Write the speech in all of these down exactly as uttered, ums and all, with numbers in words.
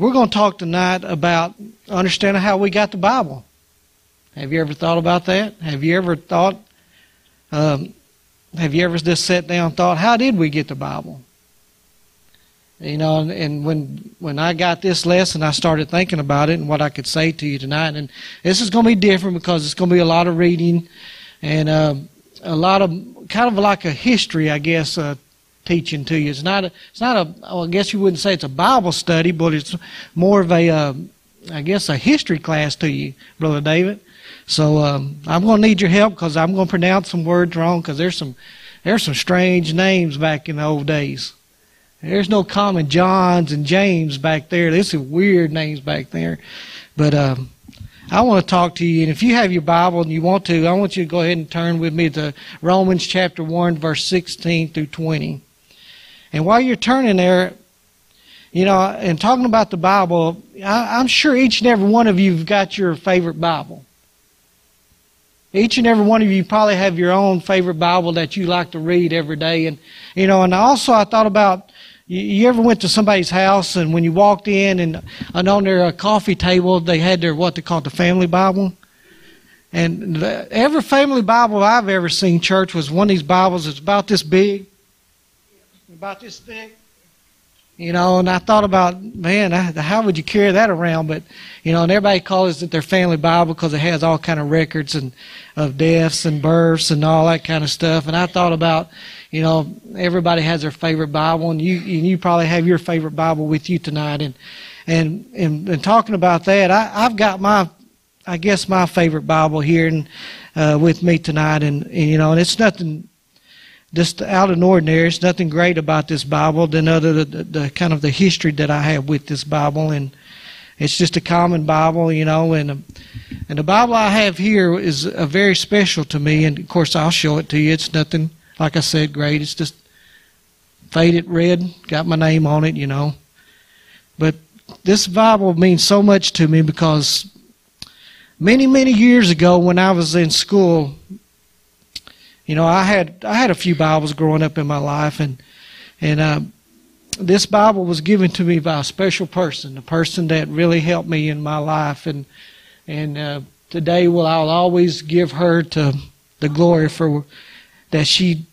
We're going to talk tonight about understanding how we got the Bible. Have you ever thought about that? Have you ever thought, um, have you ever just sat down and thought, how did we get the Bible? You know, and, and when when I got this lesson, I started thinking about it and what I could say to you tonight. And this is going to be different because it's going to be a lot of reading and uh, a lot of kind of like a history, I guess, uh, teaching to you. It's not a, it's not a, well, I guess you wouldn't say it's a Bible study, but it's more of a, uh, I guess, a history class to you, Brother David. So um, I'm going to need your help because I'm going to pronounce some words wrong because there's some there's some strange names back in the old days. There's no common Johns and James back there. There's some weird names back there. But um, I want to talk to you. And if you have your Bible and you want to, I want you to go ahead and turn with me to Romans chapter one, verse sixteen through twenty. And while you're turning there, you know, and talking about the Bible, I, I'm sure each and every one of you have got your favorite Bible. Each and every one of you probably have your own favorite Bible that you like to read every day. And, you know, and also I thought about, you ever went to somebody's house and when you walked in and, and on their uh, coffee table they had their what they called the family Bible? And the, every family Bible I've ever seen, church, was one of these Bibles that's about this big, about this thick. You know, and I thought about, man, how would you carry that around? But, you know, and everybody calls it their family Bible because it has all kind of records and of deaths and births and all that kind of stuff. And I thought about, you know, everybody has their favorite Bible, and you and you probably have your favorite Bible with you tonight. And and and, and talking about that, I, I've got my, I guess my favorite Bible here and uh, with me tonight, and, and you know, and it's nothing just out of the ordinary. It's nothing great about this Bible than other the, the kind of the history that I have with this Bible, and it's just a common Bible, you know. And and the Bible I have here is a very special to me, and of course I'll show it to you. It's nothing, like I said, great. It's just faded red, got my name on it, you know. But this Bible means so much to me because many, many years ago when I was in school, you know, I had I had a few Bibles growing up in my life, and and uh, this Bible was given to me by a special person, a person that really helped me in my life, and and uh, today, well, I'll always give her to the glory for that she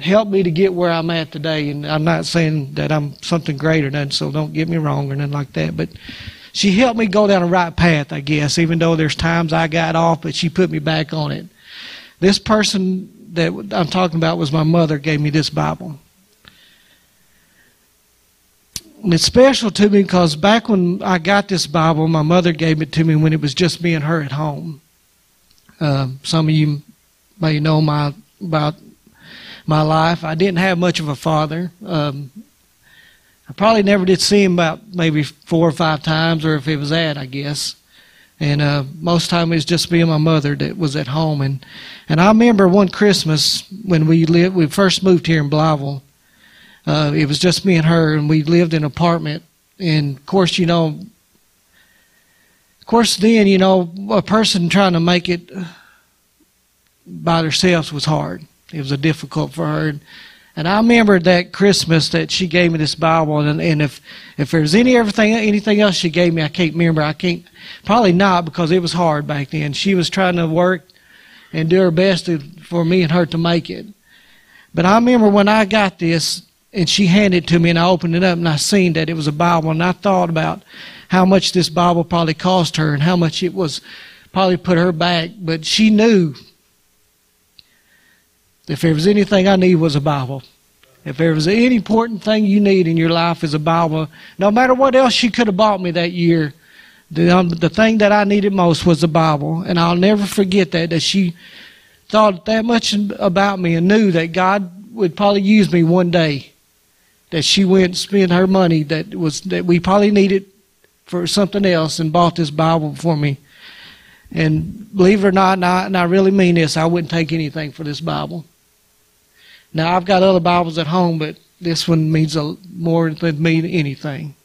helped me to get where I'm at today. And I'm not saying that I'm something great or nothing, so don't get me wrong or nothing like that. But she helped me go down the right path, I guess, even though there's times I got off, but she put me back on it. This person that I'm talking about was my mother, gave me this Bible. And it's special to me because back when I got this Bible, my mother gave it to me when it was just me and her at home. Uh, some of you may know my about my life. I didn't have much of a father. Um, I probably never did see him about maybe four or five times, or if it was that, I guess. And uh, most time it was just me and my mother that was at home. And and I remember one Christmas when we lived, we first moved here in Blytheville. Uh, it was just me and her, and we lived in an apartment. And of course, you know, of course, then you know, a person trying to make it by themselves was hard. It was a difficult for her. And, and I remember that Christmas that she gave me this Bible, and, and if if there was any everything anything else she gave me, I can't remember. I can't probably not because it was hard back then. She was trying to work and do her best to, for me and her to make it. But I remember when I got this and she handed it to me, and I opened it up and I seen that it was a Bible, and I thought about how much this Bible probably cost her and how much it was probably put her back. But she knew. If there was anything I need was a Bible. If there was any important thing you need in your life is a Bible. No matter what else she could have bought me that year, the, um, the thing that I needed most was a Bible. And I'll never forget that, that she thought that much about me and knew that God would probably use me one day. That she went and spent her money that was that we probably needed for something else and bought this Bible for me. And believe it or not, and I, and I really mean this, I wouldn't take anything for this Bible. Now, I've got other Bibles at home, but this one means a, more than me than anything.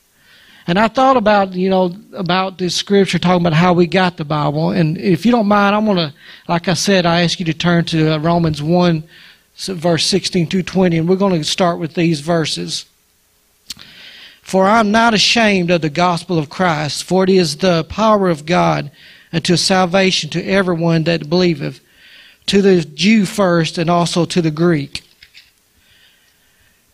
And I thought about, you know, about this scripture, talking about how we got the Bible. And if you don't mind, I'm going to, like I said, I ask you to turn to Romans one, verse sixteen through twenty, and we're going to start with these verses. For I am not ashamed of the gospel of Christ, for it is the power of God unto salvation to everyone that believeth, to the Jew first and also to the Greek.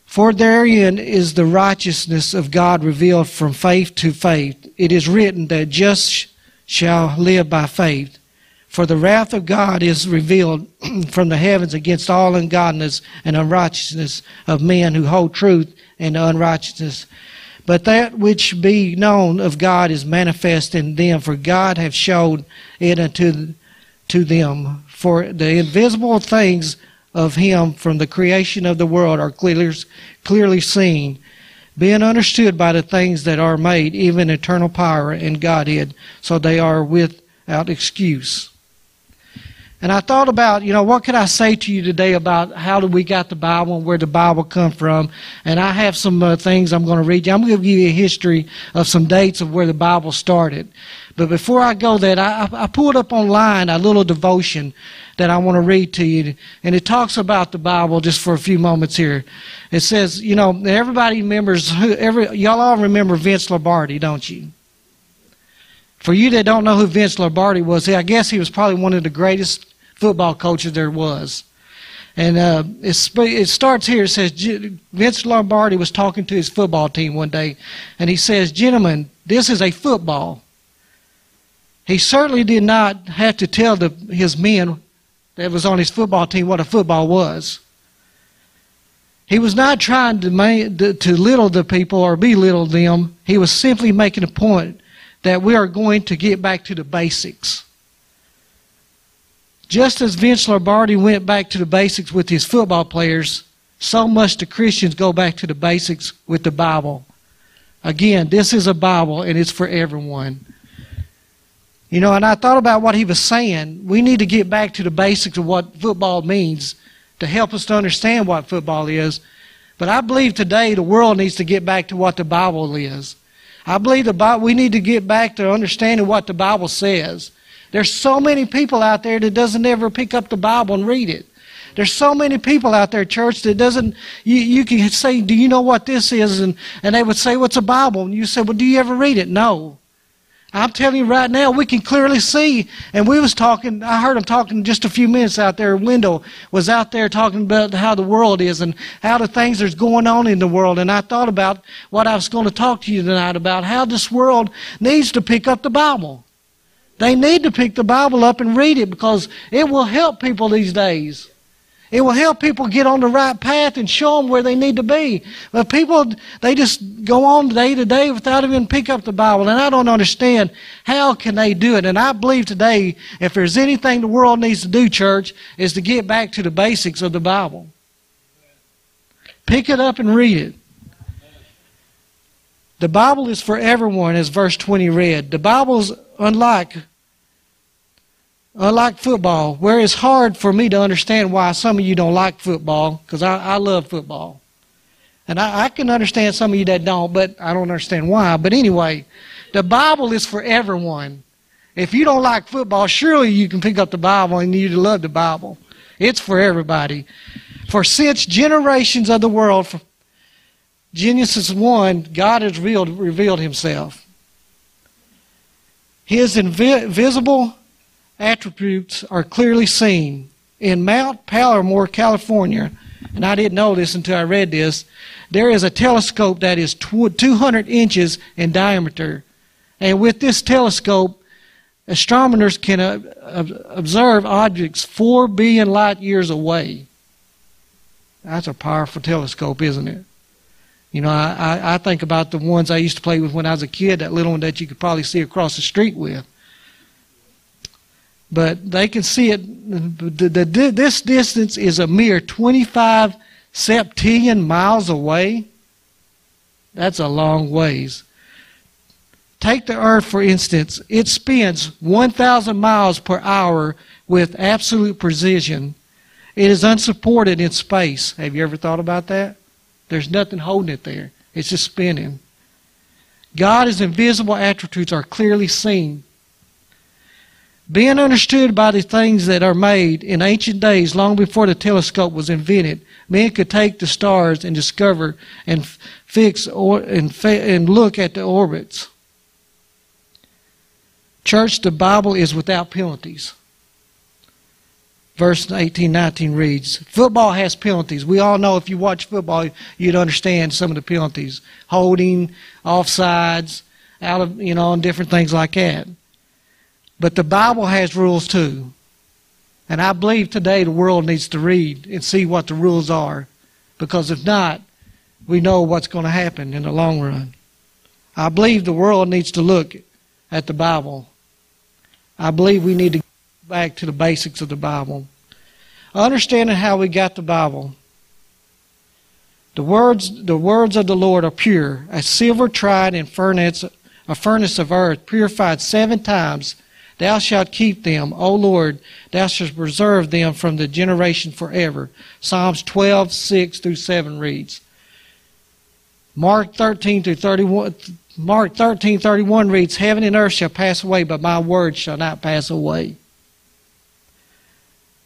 For therein is the righteousness of God revealed from faith to faith. It is written that just shall live by faith. For the wrath of God is revealed from the heavens against all ungodliness and unrighteousness of men who hold truth and unrighteousness. But that which be known of God is manifest in them, for God hath showed it unto to them. For the invisible things of him from the creation of the world are clearly, clearly seen, being understood by the things that are made, even eternal power and Godhead, so they are without excuse. And I thought about, you know, what could I say to you today about how do we got the Bible and where the Bible come from? And I have some uh, things I'm going to read you. I'm going to give you a history of some dates of where the Bible started. But before I go that, I, I pulled up online a little devotion that I want to read to you. And it talks about the Bible just for a few moments here. It says, you know, everybody remembers, who, every, y'all all remember Vince Lombardi, don't you? For you that don't know who Vince Lombardi was, I guess he was probably one of the greatest football coaches there was. And uh, it's, it starts here. It says, Vince Lombardi was talking to his football team one day, and he says, gentlemen, this is a football. He certainly did not have to tell the, his men that was on his football team what a football was. He was not trying to, man, to, to little the people or belittle them. He was simply making a point that we are going to get back to the basics. Just as Vince Lombardi went back to the basics with his football players, so must the Christians go back to the basics with the Bible. Again, this is a Bible, and it's for everyone. You know, and I thought about what he was saying. We need to get back to the basics of what football means to help us to understand what football is. But I believe today the world needs to get back to what the Bible is. I believe the Bible, we need to get back to understanding what the Bible says. There's so many people out there that doesn't ever pick up the Bible and read it. There's so many people out there, church, that doesn't, you, you can say, do you know what this is? And, and they would say, what's a Bible? And you say, well, do you ever read it? No. I'm telling you right now, we can clearly see. And we was talking, I heard them talking just a few minutes out there. Wendell was out there talking about how the world is and how the things that's going on in the world. And I thought about what I was going to talk to you tonight about, how this world needs to pick up the Bible. They need to pick the Bible up and read it because it will help people these days. It will help people get on the right path and show them where they need to be. But people, they just go on day to day without even pick up the Bible. And I don't understand how can they do it. And I believe today, if there's anything the world needs to do, church, is to get back to the basics of the Bible. Pick it up and read it. The Bible is for everyone, as verse twenty read. The Bible's unlike... Unlike football, where it's hard for me to understand why some of you don't like football, because I, I love football. And I, I can understand some of you that don't, but I don't understand why. But anyway, the Bible is for everyone. If you don't like football, surely you can pick up the Bible and you love the Bible. It's for everybody. For since generations of the world, from Genesis one, God has revealed, revealed himself. His invisible attributes are clearly seen. In Mount Palomar, California, and I didn't know this until I read this, there is a telescope that is two hundred inches in diameter. And with this telescope, astronomers can observe objects four billion light years away. That's a powerful telescope, isn't it? You know, I, I think about the ones I used to play with when I was a kid, that little one that you could probably see across the street with. But they can see it. The, the, this distance is a mere twenty-five septillion miles away. That's a long ways. Take the Earth, for instance. It spins one thousand miles per hour with absolute precision. It is unsupported in space. Have you ever thought about that? There's nothing holding it there. It's just spinning. God's invisible attributes are clearly seen. being understood by the things that are made in ancient days, long before the telescope was invented, men could take the stars and discover and fix or and, and look at the orbits. Church, the Bible is without penalties. Verse eighteen, nineteen reads, football has penalties. We all know if you watch football, you'd understand some of the penalties. Holding, offsides, out of, you know, and different things like that. But the Bible has rules too. And I believe today the world needs to read and see what the rules are. Because if not, we know what's going to happen in the long run. I believe the world needs to look at the Bible. I believe we need to go back to the basics of the Bible. Understanding how we got the Bible. The words, the words of the Lord are pure, as silver tried in furnace, a furnace of earth, purified seven times. Thou shalt keep them, O Lord, thou shalt preserve them from the generation forever. Psalms twelve, six through seven reads. Mark thirteen through thirty-one Mark thirteen, thirty-one reads, heaven and earth shall pass away, but my word shall not pass away.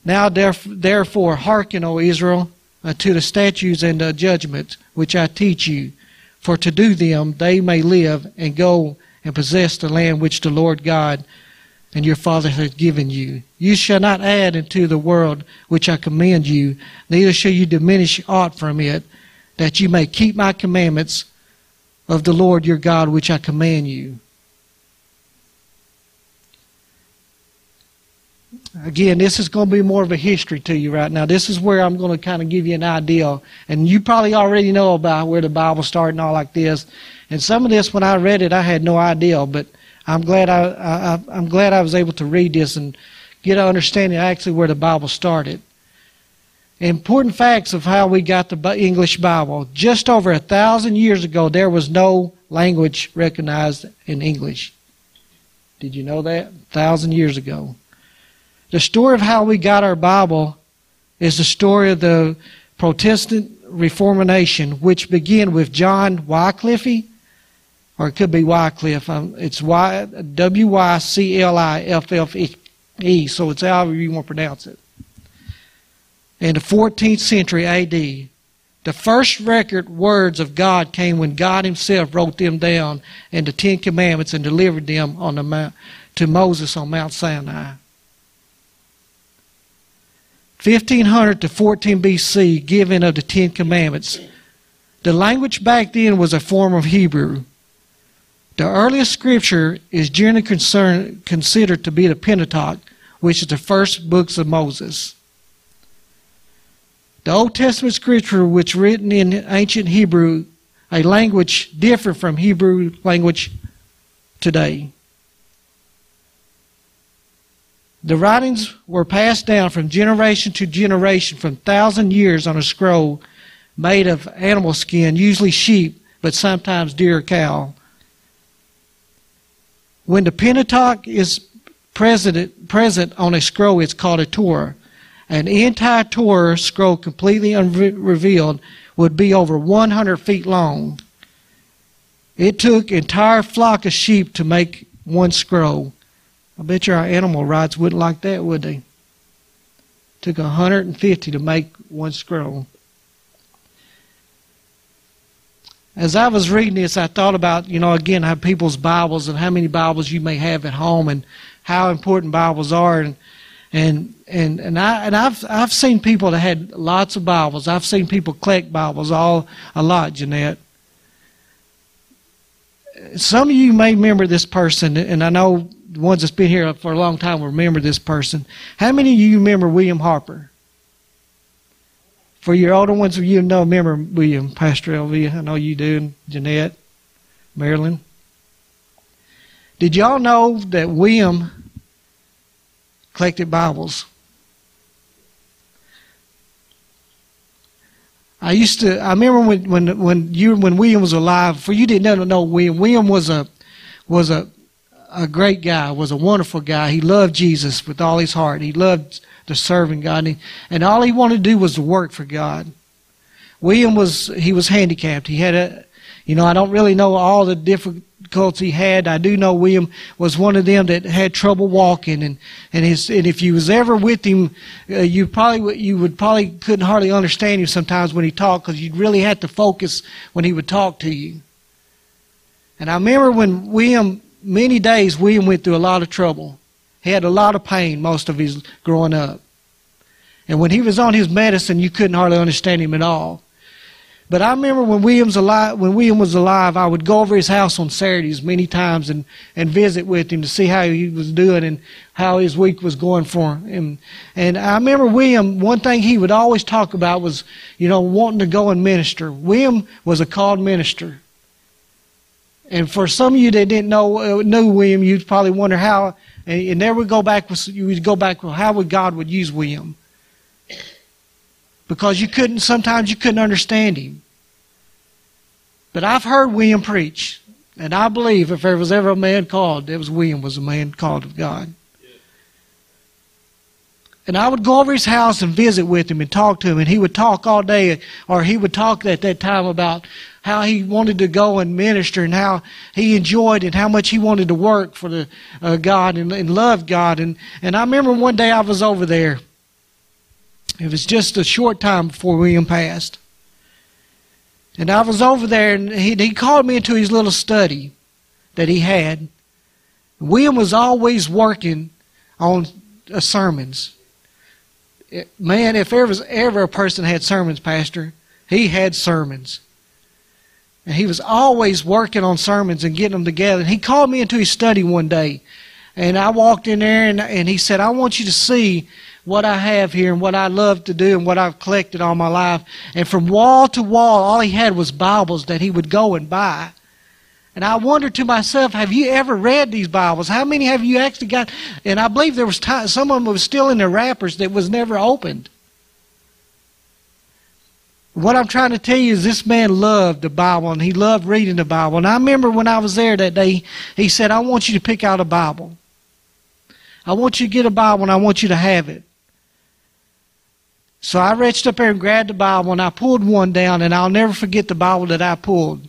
Now therefore hearken, O Israel, unto the statutes and the judgments which I teach you, for to do them they may live and go and possess the land which the Lord God and your father hath given you. You shall not add unto the world which I command you, neither shall you diminish aught from it, that you may keep my commandments of the Lord your God which I command you. Again, this is going to be more of a history to you right now. This is where I'm going to kind of give you an idea. And you probably already know about where the Bible started and all like this. And some of this, when I read it, I had no idea. But I'm glad I, I, I'm glad I was able to read this and get an understanding actually where the Bible started. Important facts of how we got the English Bible. Just over a thousand years ago, there was no language recognized in English. Did you know that? A thousand years ago. The story of how we got our Bible is the story of the Protestant Reformation, which began with John Wycliffe, or it could be Wycliffe. Um, it's Y, W Y C L I F F E, so it's however you want to pronounce it. In the fourteenth century A D, the first record words of God came when God himself wrote them down in the Ten Commandments and delivered them on the Mount, to Moses on Mount Sinai. fifteen hundred to fourteen B C, giving of the Ten Commandments. The language back then was a form of Hebrew. The earliest scripture is generally concern, considered to be the Pentateuch, which is the first books of Moses. The Old Testament scripture, which written in ancient Hebrew, a language different from Hebrew language today. The writings were passed down from generation to generation from thousand years on a scroll made of animal skin, usually sheep, but sometimes deer or cow. When the Pentateuch is present, present on a scroll, it's called a Torah. An entire Torah scroll completely unrevealed would be over one hundred feet long. It took entire flock of sheep to make one scroll. I bet you our animal rights wouldn't like that, would they? Took one hundred fifty to make one scroll. As I was reading this, I thought about, you know, again, how people's Bibles and how many Bibles you may have at home and how important Bibles are. And and and, and I and I've I've seen people that had lots of Bibles. I've seen people collect Bibles all a lot, Jeanette. Some of you may remember this person, and I know the ones that's been here for a long time will remember this person. How many of you remember William Harper? For your older ones, you know, remember William, Pastor Elvia, I know you do, and Jeanette, Marilyn. Did y'all know that William collected Bibles? I used to, I remember when when when you when William was alive. For you didn't know William. William was a was a a great guy. Was a wonderful guy. He loved Jesus with all his heart. He loved the serving God, and, he, and all he wanted to do was to work for God. William was he was handicapped. He had a, you know, I don't really know all the different difficulties he had. I do know William was one of them that had trouble walking, and and his and if you was ever with him, uh, you probably you would probably couldn't hardly understand him sometimes when he talked, because you really had to focus when he would talk to you. And I remember when William, many days William went through a lot of trouble. He had a lot of pain most of his growing up. And when he was on his medicine, you couldn't hardly understand him at all. But I remember when William's alive, when William was alive, I would go over his house on Saturdays many times and, and visit with him to see how he was doing and how his week was going for him. And I remember William, one thing he would always talk about was, you know, wanting to go and minister. William was a called minister. And for some of you that didn't know, uh, knew William, you'd probably wonder how, and, and there we go back, with, you would go back, with how would God would use William? Because you couldn't, sometimes you couldn't understand him. But I've heard William preach, and I believe if there was ever a man called, it was William was a man called of God. And I would go over his house and visit with him and talk to him, and he would talk all day, or he would talk at that time about how he wanted to go and minister and how he enjoyed and how much he wanted to work for the uh, God and, and loved God. And, and I remember one day I was over there. It was just a short time before William passed. And I was over there, and he, he called me into his little study that he had. William was always working on uh, sermons. Man, if there was ever a person had sermons, Pastor, he had sermons. And he was always working on sermons and getting them together. And he called me into his study one day. And I walked in there, and, and he said, I want you to see what I have here and what I love to do and what I've collected all my life. And from wall to wall, all he had was Bibles that he would go and buy. And I wondered to myself, have you ever read these Bibles? How many have you actually got? And I believe there was time, some of them was still in their wrappers that was never opened. What I'm trying to tell you is this man loved the Bible, and he loved reading the Bible. And I remember when I was there that day, he said, I want you to pick out a Bible. I want you to get a Bible, and I want you to have it. So I reached up there and grabbed the Bible, and I pulled one down, and I'll never forget the Bible that I pulled.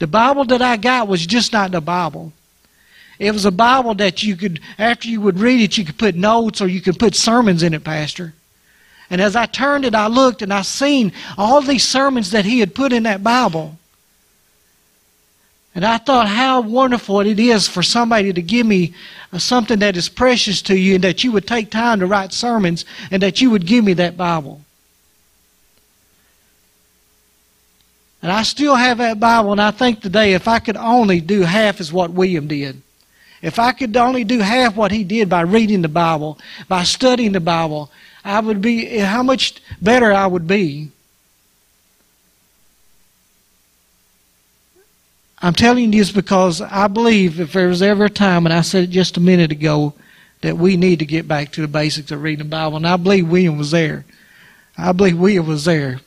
The Bible that I got was just not the Bible. It was a Bible that you could, after you would read it, you could put notes or you could put sermons in it, Pastor. And as I turned it, I looked and I seen all these sermons that he had put in that Bible. And I thought how wonderful it is for somebody to give me something that is precious to you and that you would take time to write sermons and that you would give me that Bible. And I still have that Bible, and I think today if I could only do half is what William did. If I could only do half what he did by reading the Bible, by studying the Bible, I would be, how much better I would be. I'm telling you this because I believe if there was ever a time, and I said it just a minute ago, that we need to get back to the basics of reading the Bible, and I believe William was there. I believe William was there.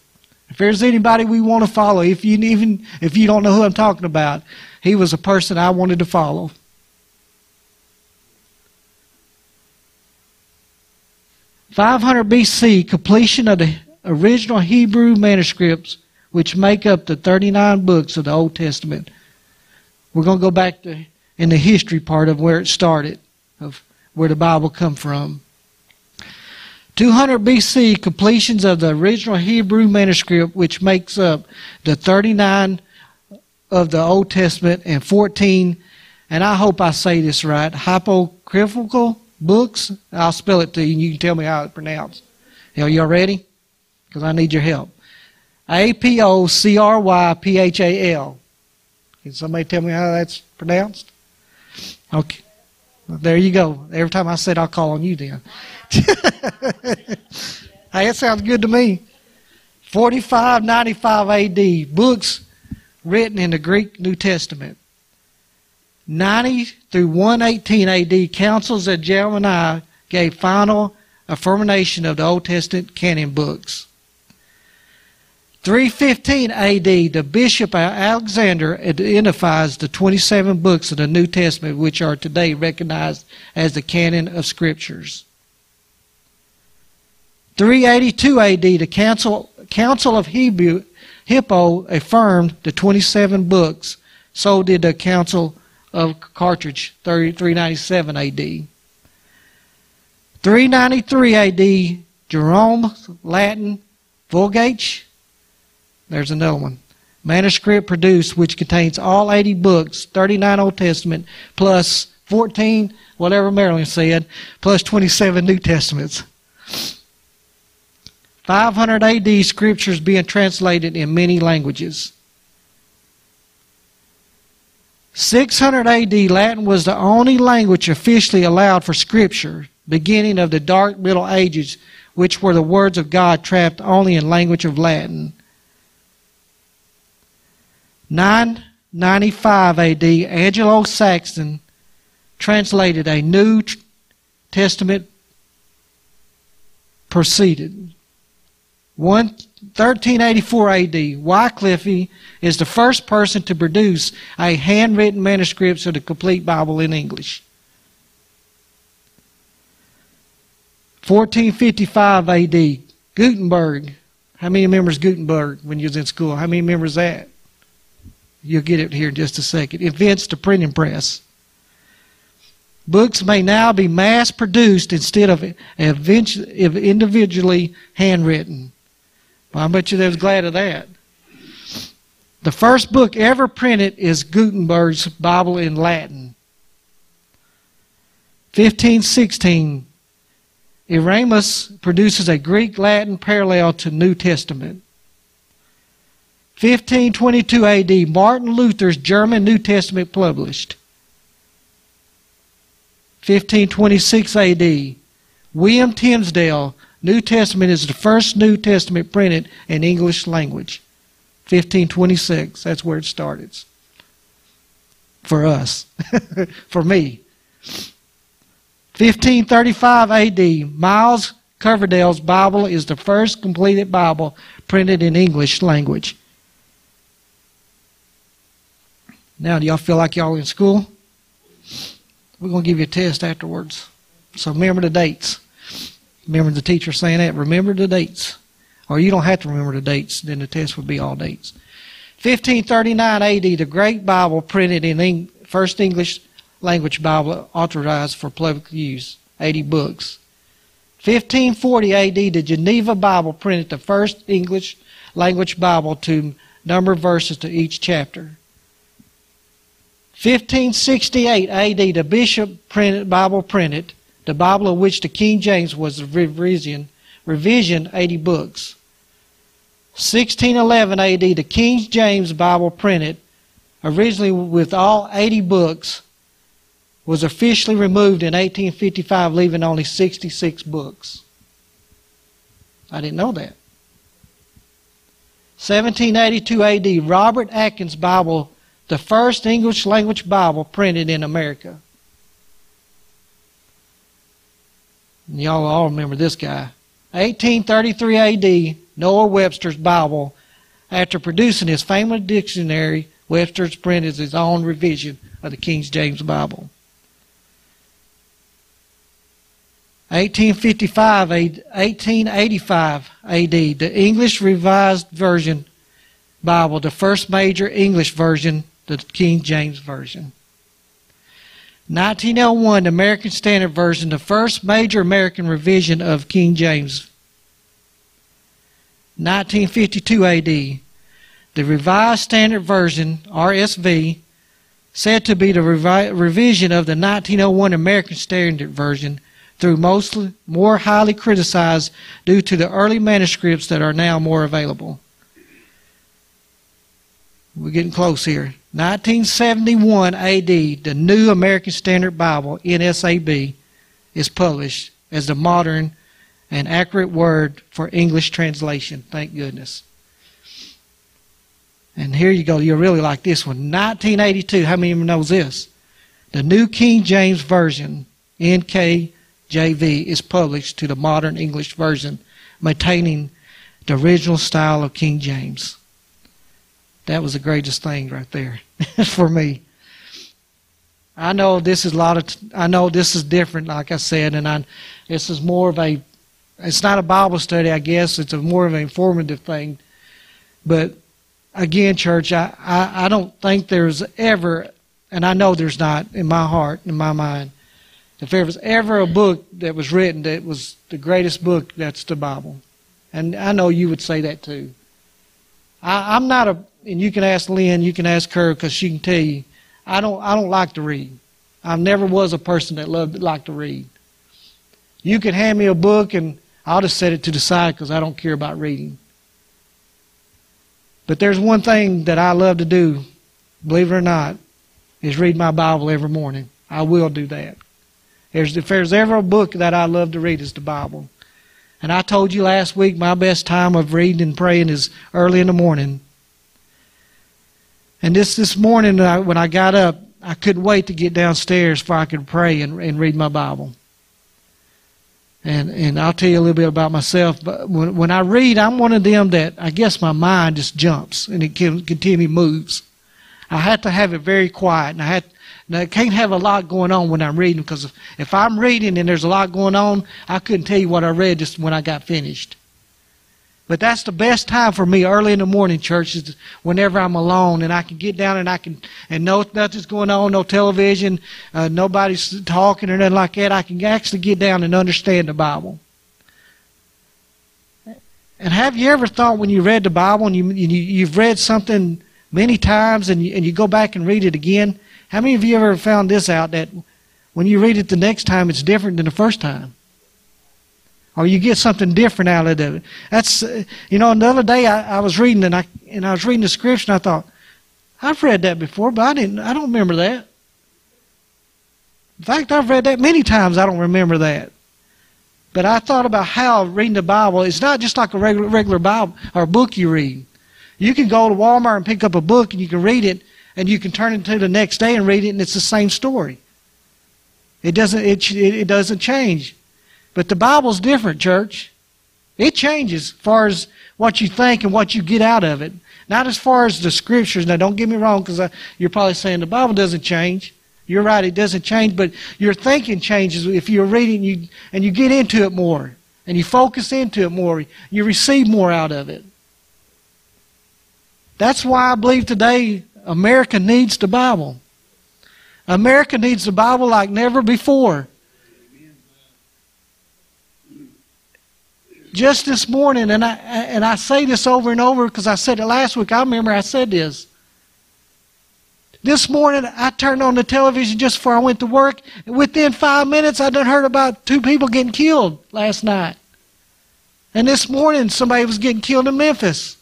If there's anybody we want to follow, if you even if you don't know who I'm talking about, he was a person I wanted to follow. five hundred B C, completion of the original Hebrew manuscripts, which make up the thirty-nine books of the Old Testament. We're going to go back to in the history part of where it started, of where the Bible come from. two hundred B C, completions of the original Hebrew manuscript, which makes up the thirty-nine of the Old Testament and fourteen, and I hope I say this right, Apocryphal books. I'll spell it to you, and you can tell me how it's pronounced. Are y'all ready? Because I need your help. A P O C R Y P H A L. Can somebody tell me how that's pronounced? Okay. There you go. Every time I said, I'll call on you then. Hey, that sounds good to me. forty-five ninety-five A D, books written in the Greek New Testament. ninety through one eighteen A D, councils at Jamnia gave final affirmation of the Old Testament canon books. three fifteen A D, the Bishop Alexander identifies the twenty-seven books of the New Testament, which are today recognized as the canon of Scriptures. three eighty-two A D, the Council, Council of Hippo affirmed the twenty-seven books So did the Council of Carthage, three ninety-seven A D three ninety-three A D, Jerome, Latin, Vulgate. There's another one. Manuscript produced, which contains all eighty books, thirty-nine Old Testament, plus fourteen, whatever Marilyn said, plus twenty-seven New Testaments. five hundred A D, scriptures being translated in many languages. six hundred A D, Latin was the only language officially allowed for scripture, beginning of the Dark Middle Ages, which were the words of God trapped only in language of Latin. nine ninety-five A D, Anglo-Saxon translated a New Testament proceeded. thirteen eighty-four A D, Wycliffe is the first person to produce a handwritten manuscript of the complete Bible in English. fourteen fifty-five A D, Gutenberg. How many remembers Gutenberg when you was in school? How many remembers that? You'll get it here in just a second. Invents the printing press. Books may now be mass produced instead of individually handwritten. Well, I bet you they was glad of that. The first book ever printed is Gutenberg's Bible in Latin. fifteen sixteen, Erasmus produces a Greek-Latin parallel to New Testament. fifteen twenty-two A D, Martin Luther's German New Testament published. fifteen twenty-six A D, William Tyndale, New Testament is the first New Testament printed in English language. fifteen twenty-six, that's where it started. For us, for me. fifteen thirty-five A D, Miles Coverdale's Bible is the first completed Bible printed in English language. Now, do y'all feel like y'all in school? We're going to give you a test afterwards. So remember the dates. Remember the teacher saying that? Remember the dates. Or you don't have to remember the dates. Then the test would be all dates. fifteen thirty-nine A D, the Great Bible printed in Eng- first English language Bible authorized for public use, eighty books. fifteen forty A D, the Geneva Bible printed the first English language Bible to number verses to each chapter. fifteen sixty-eight A D, the Bishop printed, Bible printed, the Bible of which the King James was the revision, revision eighty books. sixteen eleven A D, the King James Bible printed, originally with all eighty books, was officially removed in eighteen fifty-five, leaving only sixty-six books. I didn't know that. seventeen eighty-two A D, Robert Atkins' Bible, the first English language Bible printed in America. And y'all all remember this guy. eighteen thirty-three A D, Noah Webster's Bible. After producing his famous dictionary, Webster's printed his own revision of the King James Bible. eighteen eighty-five A D, the English Revised Version Bible, the first major English version, the King James Version. nineteen oh one, the American Standard Version, the first major American revision of King James. nineteen fifty-two A D, the Revised Standard Version, R S V, said to be the revi revision of the nineteen oh one American Standard Version, though mostly more highly criticized due to the early manuscripts that are now more available. We're getting close here. nineteen seventy-one A D, the New American Standard Bible, N S A B, is published as the modern and accurate word for English translation. Thank goodness. And here you go. You'll really like this one. nineteen eighty-two. How many of you know this? The New King James Version, N K J V, is published to the modern English version, maintaining the original style of King James. That was the greatest thing right there for me. I know this is a lot of. I know this is different, like I said, and I, this is more of a. It's not a Bible study, I guess. It's a more of an informative thing, but again, church, I, I, I don't think there's ever, and I know there's not in my heart, in my mind, if there was ever a book that was written that was the greatest book, that's the Bible. And I know you would say that too. I, I'm not a, and you can ask Lynn, you can ask her, because she can tell you, I don't, I don't like to read. I never was a person that loved liked to read. You can hand me a book and I'll just set it to the side because I don't care about reading. But there's one thing that I love to do, believe it or not, is read my Bible every morning. I will do that. There's, if there's ever a book that I love to read, it's the Bible. And I told you last week my best time of reading and praying is early in the morning. And this, this morning when I got up, I couldn't wait to get downstairs before I could pray and, and read my Bible. And and I'll tell you a little bit about myself. But when, when I read, I'm one of them that I guess my mind just jumps and it can, continually moves. I have to have it very quiet. And I have, now I can't have a lot going on when I'm reading, because if, if I'm reading and there's a lot going on, I couldn't tell you what I read just when I got finished. But that's the best time for me, early in the morning, church, is whenever I'm alone and I can get down and I can, and no, nothing's going on, no television, uh, nobody's talking or nothing like that. I can actually get down and understand the Bible. And have you ever thought when you read the Bible and you, you, you've read something many times and you, and you go back and read it again? How many of you ever found this out, that when you read it the next time, it's different than the first time? Or you get something different out of it. That's, you know, the other day I, I was reading and I and I was reading the scripture and I thought, I've read that before, but I didn't. I don't remember that. In fact, I've read that many times. I don't remember that. But I thought about how reading the Bible, it's not just like a regular regular Bible or book you read. You can go to Walmart and pick up a book and you can read it and you can turn it to the next day and read it and it's the same story. It doesn't. It it doesn't change. But the Bible's different, church. It changes as far as what you think and what you get out of it. Not as far as the scriptures. Now, don't get me wrong, because you're probably saying the Bible doesn't change. You're right, it doesn't change, but your thinking changes if you're reading you, and you get into it more, and you focus into it more. You receive more out of it. That's why I believe today America needs the Bible. America needs the Bible like never before. Just this morning, and I and I say this over and over because I said it last week. I remember I said this. This morning, I turned on the television just before I went to work, and within five minutes, I done heard about two people getting killed last night. And this morning, somebody was getting killed in Memphis.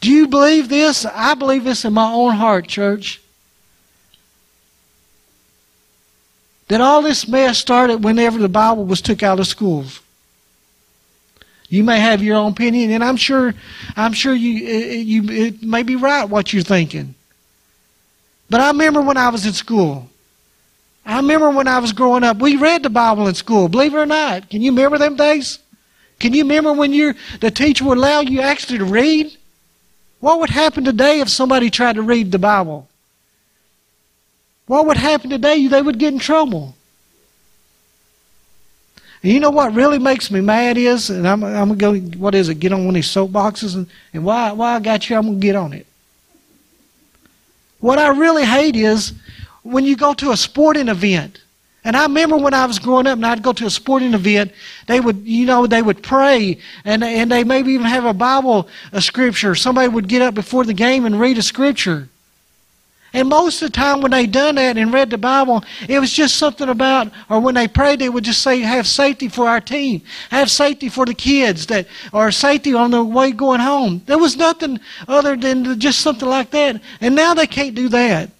Do you believe this? I believe this in my own heart, church. That all this mess started whenever the Bible was took out of schools. You may have your own opinion, and I'm sure, I'm sure you, you it may be right what you're thinking. But I remember when I was in school. I remember when I was growing up. We read the Bible in school, believe it or not. Can you remember them days? Can you remember when you're, the teacher would allow you actually to read? What would happen today if somebody tried to read the Bible? What would happen today? They would get in trouble. And you know what really makes me mad is, and I'm, I'm going to go, what is it, get on one of these soapboxes, and, and why, why I got you, I'm going to get on it. What I really hate is when you go to a sporting event. And I remember when I was growing up and I'd go to a sporting event, they would, you know, they would pray and, and they maybe even have a Bible, a scripture. Somebody would get up before the game and read a scripture. And most of the time when they done that and read the Bible, it was just something about, or when they prayed, they would just say, have safety for our team, have safety for the kids, that, or safety on the way going home. There was nothing other than just something like that. And now they can't do that.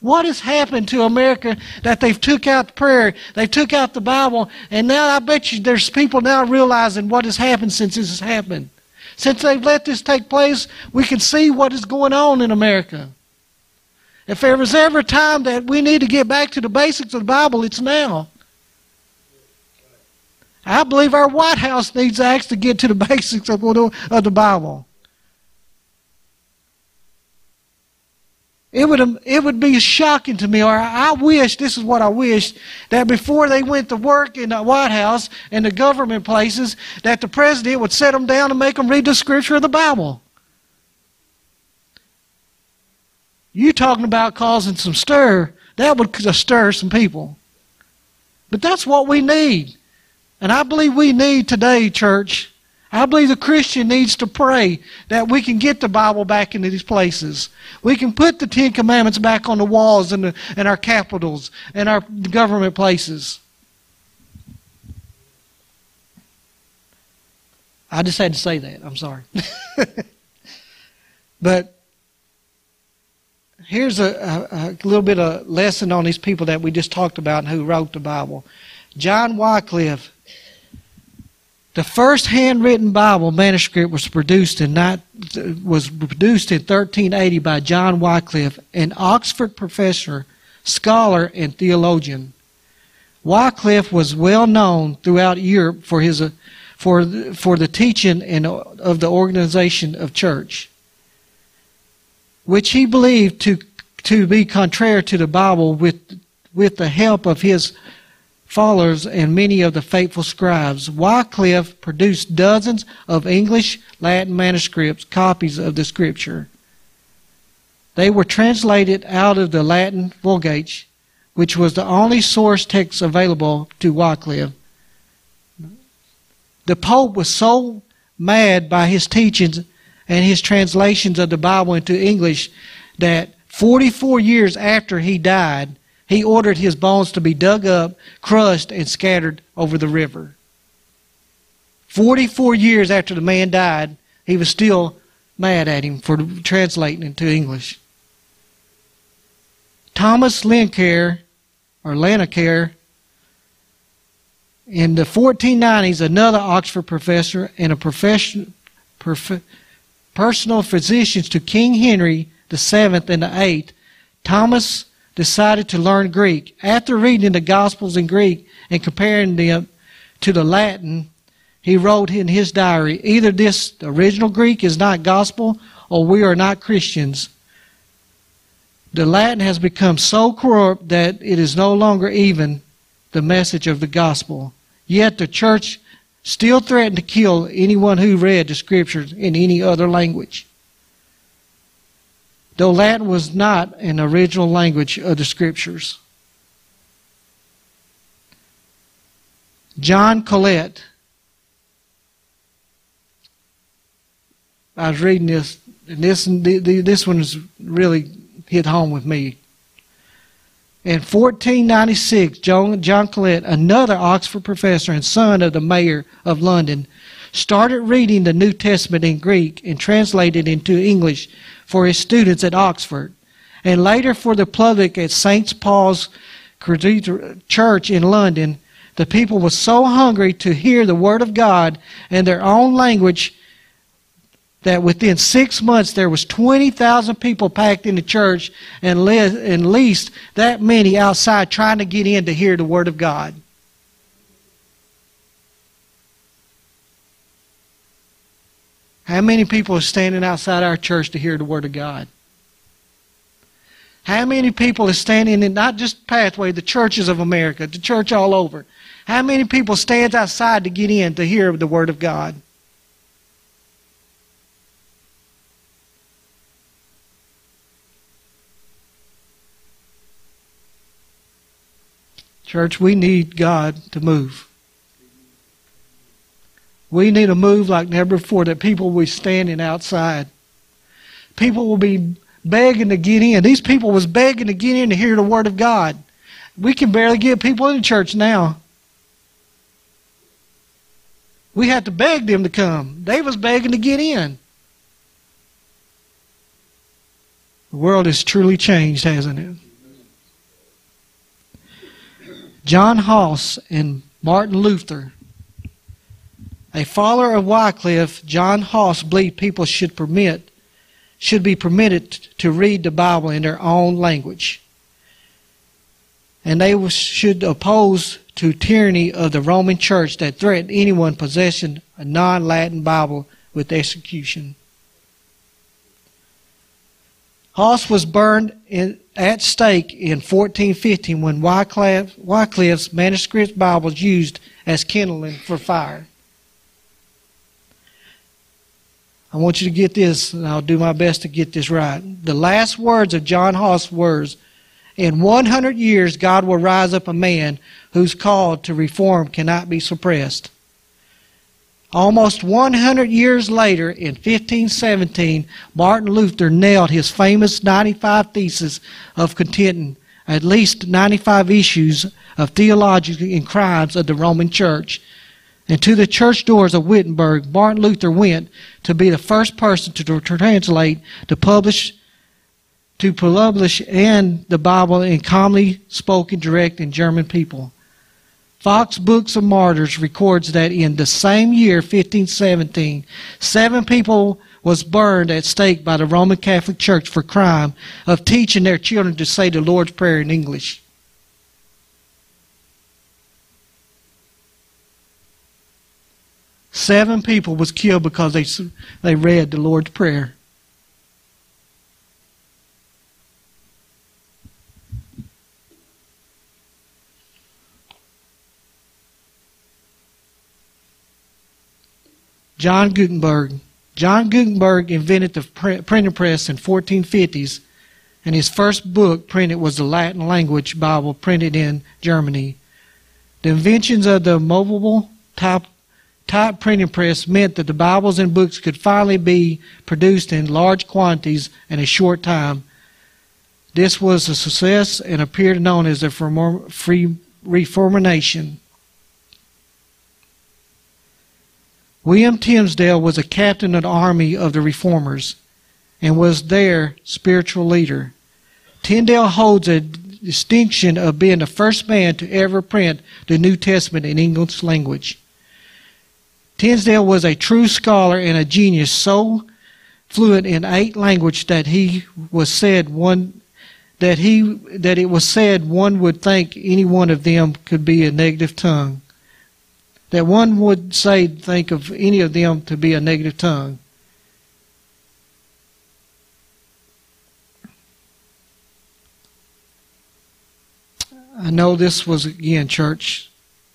What has happened to America that they've took out prayer, they took out the Bible, and now I bet you there's people now realizing what has happened since this has happened. Since they've let this take place, we can see what is going on in America. If there was ever a time that we need to get back to the basics of the Bible, it's now. I believe our White House needs to actually get to the basics of the Bible. It would, it would be shocking to me, or I wish, this is what I wish, that before they went to work in the White House and the government places, that the president would set them down and make them read the scripture of the Bible. You talking about causing some stir, that would stir some people. But that's what we need. And I believe we need today, church, I believe the Christian needs to pray that we can get the Bible back into these places. We can put the Ten Commandments back on the walls and, the, and our capitals and our government places. I just had to say that. I'm sorry. But here's a, a, a little bit of lesson on these people that we just talked about and who wrote the Bible. John Wycliffe. The first handwritten Bible manuscript was produced in not, was produced in thirteen eighty by John Wycliffe, an Oxford professor, scholar, and theologian. Wycliffe was well known throughout Europe for his for for the teaching and of the organization of church, which he believed to to be contrary to the Bible. With with the help of his followers and many of the faithful scribes, Wycliffe produced dozens of English, Latin manuscripts, copies of the scripture. They were translated out of the Latin Vulgate, which was the only source text available to Wycliffe. The Pope was so mad by his teachings and his translations of the Bible into English that forty-four years after he died, he ordered his bones to be dug up, crushed, and scattered over the river. Forty-four years after the man died, he was still mad at him for translating into English. Thomas Lincare, or Lincare, in the fourteen nineties, another Oxford professor and a profession, prof, personal physician to King Henry the Seventh and the Eighth, Thomas decided to learn Greek. After reading the Gospels in Greek and comparing them to the Latin, he wrote in his diary, either this original Greek is not gospel or we are not Christians. The Latin has become so corrupt that it is no longer even the message of the gospel. Yet the church still threatened to kill anyone who read the scriptures in any other language, though Latin was not an original language of the scriptures. John Colet. I was reading this, and this, this one has really hit home with me. In fourteen ninety-six, John, John Colet, another Oxford professor and son of the mayor of London, started reading the New Testament in Greek and translated it into English for his students at Oxford, and later for the public at Saint Paul's Church in London. The people were so hungry to hear the Word of God in their own language that within six months there was twenty thousand people packed in the church, and at least that many outside trying to get in to hear the Word of God. How many people are standing outside our church to hear the Word of God? How many people are standing in, not just Pathway, the churches of America, the church all over? How many people stands outside to get in to hear the Word of God? Church, we need God to move. We need a move like never before, that people will be standing outside. People will be begging to get in. These people was begging to get in to hear the Word of God. We can barely get people in the church now. We had to beg them to come. They was begging to get in. The world has truly changed, hasn't it? John Hus and Martin Luther. A follower of Wycliffe, John Hus believed people should permit should be permitted to read the Bible in their own language, and they should oppose to tyranny of the Roman Church that threatened anyone possessing a non-Latin Bible with execution. Hus was burned in, at stake in fourteen fifteen when Wycliffe, Wycliffe's manuscript Bible was used as kindling for fire. I want you to get this, and I'll do my best to get this right. The last words of John Hus were, "In one hundred years God will rise up a man whose call to reform cannot be suppressed." Almost one hundred years later, in fifteen seventeen, Martin Luther nailed his famous ninety-five Theses of Contention, at least ninety-five issues of theology and crimes of the Roman Church. And to the church doors of Wittenberg, Martin Luther went to be the first person to translate, to publish, to publish and the Bible in calmly spoken direct in German people. Fox Books of Martyrs records that in the same year, fifteen seventeen, seven people was burned at stake by the Roman Catholic Church for crime of teaching their children to say the Lord's Prayer in English. Seven people was killed because they, they read the Lord's Prayer. John Gutenberg. John Gutenberg invented the printing press in fourteen fifties, and his first book printed was the Latin language Bible printed in Germany. The inventions of the movable type, type printing press meant that the Bibles and books could finally be produced in large quantities in a short time. This was a success and appeared known as the Reformation. William Tyndale was a captain of the army of the Reformers and was their spiritual leader. Tyndale holds a distinction of being the first man to ever print the New Testament in English language. Tyndale was a true scholar and a genius, so fluent in eight languages that he was said one that he that it was said one would think any one of them could be a negative tongue. That one would say, think of any of them to be a negative tongue. I know this was, again, church,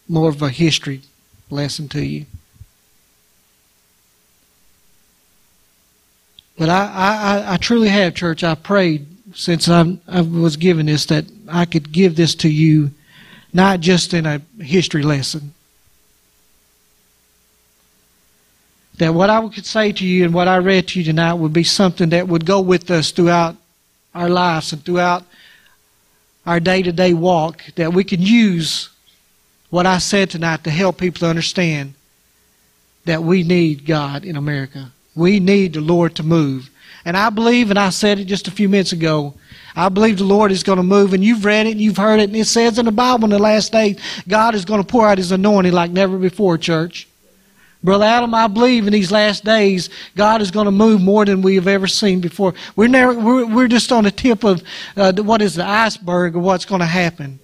more of a history lesson to you. But I, I, I truly have, church, I prayed since I'm, I was given this that I could give this to you, not just in a history lesson. That what I could say to you and what I read to you tonight would be something that would go with us throughout our lives and throughout our day-to-day walk, that we can use what I said tonight to help people to understand that we need God in America. We need the Lord to move. And I believe, and I said it just a few minutes ago, I believe the Lord is going to move, and you've read it and you've heard it, and it says in the Bible in the last days, God is going to pour out His anointing like never before, church. Brother Adam, I believe in these last days, God is going to move more than we have ever seen before. We're never, we're, we're just on the tip of uh, what is the iceberg of what's going to happen.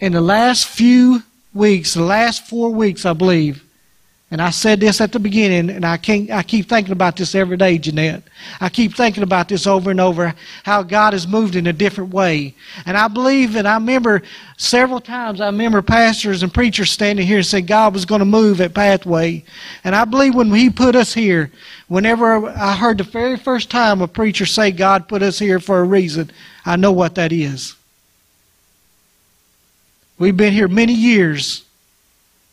In the last few weeks, the last four weeks, I believe, and I said this at the beginning, and I can't, I keep thinking about this every day, Jeanette. I keep thinking about this over and over, how God has moved in a different way. And I believe, and I remember several times, I remember pastors and preachers standing here and saying God was going to move at Pathway. And I believe when He put us here, whenever I heard the very first time a preacher say God put us here for a reason, I know what that is. We've been here many years.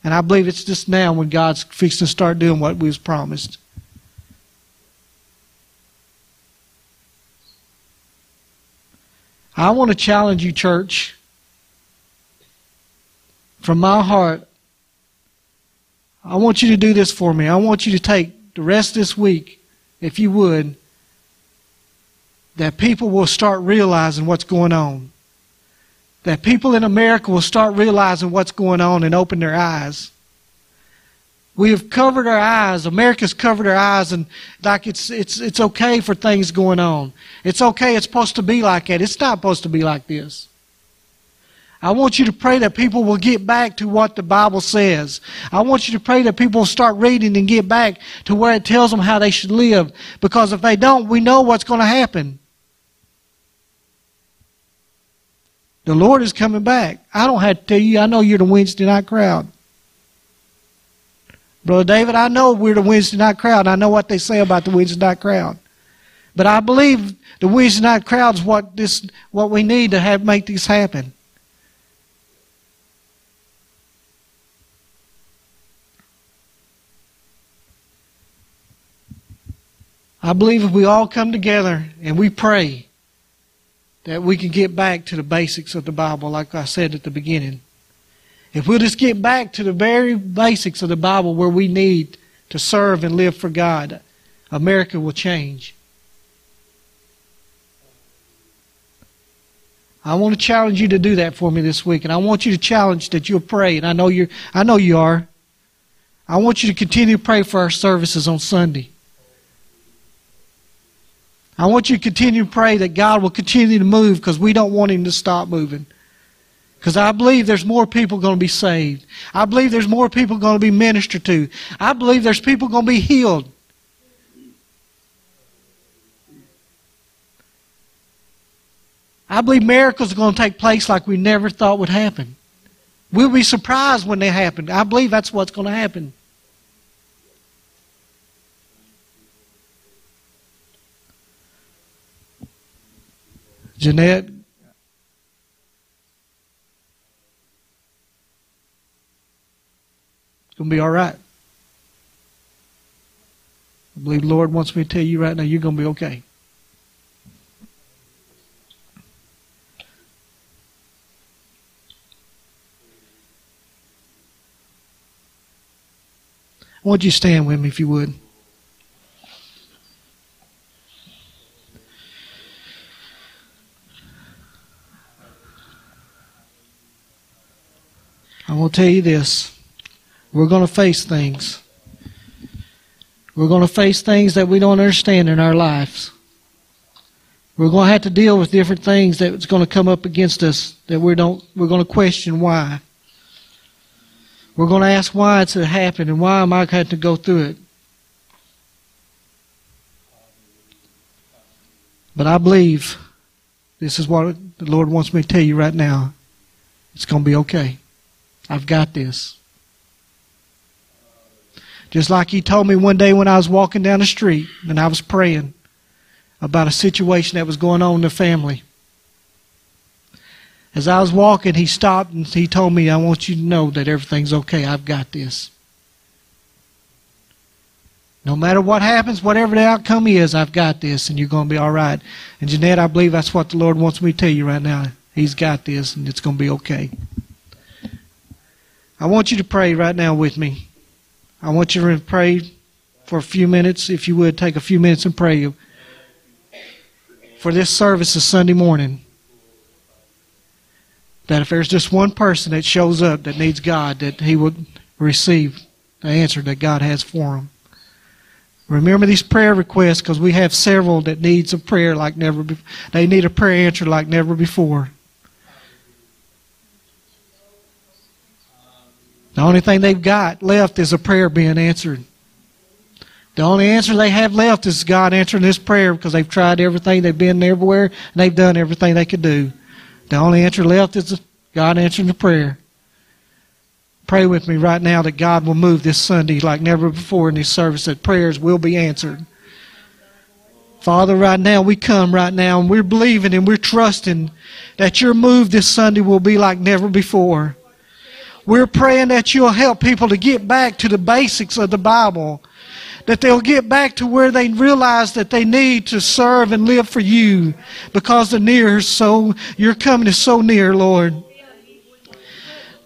And I believe it's just now when God's fixing to start doing what we was promised. I want to challenge you, church, from my heart. I want you to do this for me. I want you to take the rest of this week, if you would, that people will start realizing what's going on. That people in America will start realizing what's going on and open their eyes. We have covered our eyes. America's covered our eyes, and like it's it's it's okay for things going on. It's okay. It's supposed to be like that. It's not supposed to be like this. I want you to pray that people will get back to what the Bible says. I want you to pray that people will start reading and get back to where it tells them how they should live. Because if they don't, we know what's going to happen. The Lord is coming back. I don't have to tell you. I know you're the Wednesday night crowd. Brother David, I know we're the Wednesday night crowd. And I know what they say about the Wednesday night crowd. But I believe the Wednesday night crowd is what, this, what we need to have make this happen. I believe if we all come together and we pray that we can get back to the basics of the Bible, like I said at the beginning. If we'll just get back to the very basics of the Bible where we need to serve and live for God, America will change. I want to challenge you to do that for me this week, and I want you to challenge that you'll pray, and I know you're, I know you are. I want you to continue to pray for our services on Sunday. I want you to continue to pray that God will continue to move, because we don't want Him to stop moving. Because I believe there's more people going to be saved. I believe there's more people going to be ministered to. I believe there's people going to be healed. I believe miracles are going to take place like we never thought would happen. We'll be surprised when they happen. I believe that's what's going to happen. Jeanette, it's going to be all right. I believe the Lord wants me to tell you right now, you're going to be okay. I want you to stand with me if you would. I'm going to tell you this. We're going to face things. We're going to face things that we don't understand in our lives. We're going to have to deal with different things that's going to come up against us that we don't, we're going to question why. We're going to ask why it's happened and why am I having to go through it. But I believe this is what the Lord wants me to tell you right now. It's going to be okay. I've got this. Just like He told me one day when I was walking down the street and I was praying about a situation that was going on in the family. As I was walking, He stopped and He told me, I want you to know that everything's okay. I've got this. No matter what happens, whatever the outcome is, I've got this and you're going to be all right. And Jeanette, I believe that's what the Lord wants me to tell you right now. He's got this and it's going to be okay. I want you to pray right now with me. I want you to pray for a few minutes. If you would, take a few minutes and pray for this service this Sunday morning. That if there's just one person that shows up that needs God, that he would receive the answer that God has for him. Remember these prayer requests, because we have several that needs a prayer like never before. They need a prayer answer like never before. The only thing they've got left is a prayer being answered. The only answer they have left is God answering this prayer, because they've tried everything, they've been everywhere, and they've done everything they could do. The only answer left is God answering the prayer. Pray with me right now that God will move this Sunday like never before in this service, that prayers will be answered. Father, right now we come right now and we're believing and we're trusting that your move this Sunday will be like never before. We're praying that you'll help people to get back to the basics of the Bible, that they'll get back to where they realize that they need to serve and live for you, because the near so your coming is so near, Lord.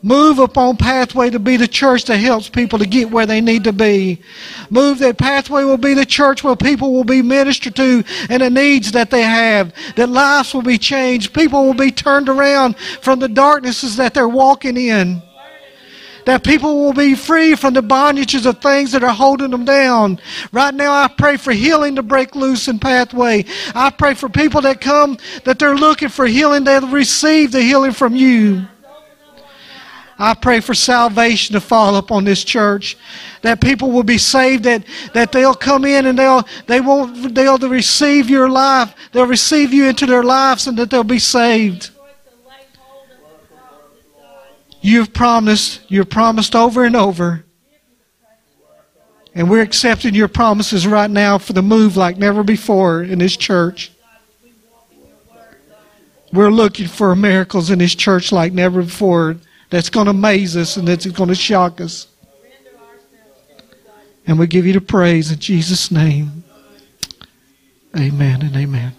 Move upon Pathway to be the church that helps people to get where they need to be. Move that Pathway will be the church where people will be ministered to and the needs that they have. That lives will be changed. People will be turned around from the darknesses that they're walking in. That people will be free from the bondages of things that are holding them down. Right now I pray for healing to break loose in Pathway. I pray for people that come, that they're looking for healing, they'll receive the healing from you. I pray for salvation to fall upon this church, that people will be saved, that, that they'll come in and they'll, they won't, they'll receive your life. They'll receive you into their lives and that they'll be saved. You've promised, you've promised over and over. And we're accepting your promises right now for the move like never before in this church. We're looking for miracles in this church like never before. That's going to amaze us and that's going to shock us. And we give you the praise in Jesus' name. Amen and amen.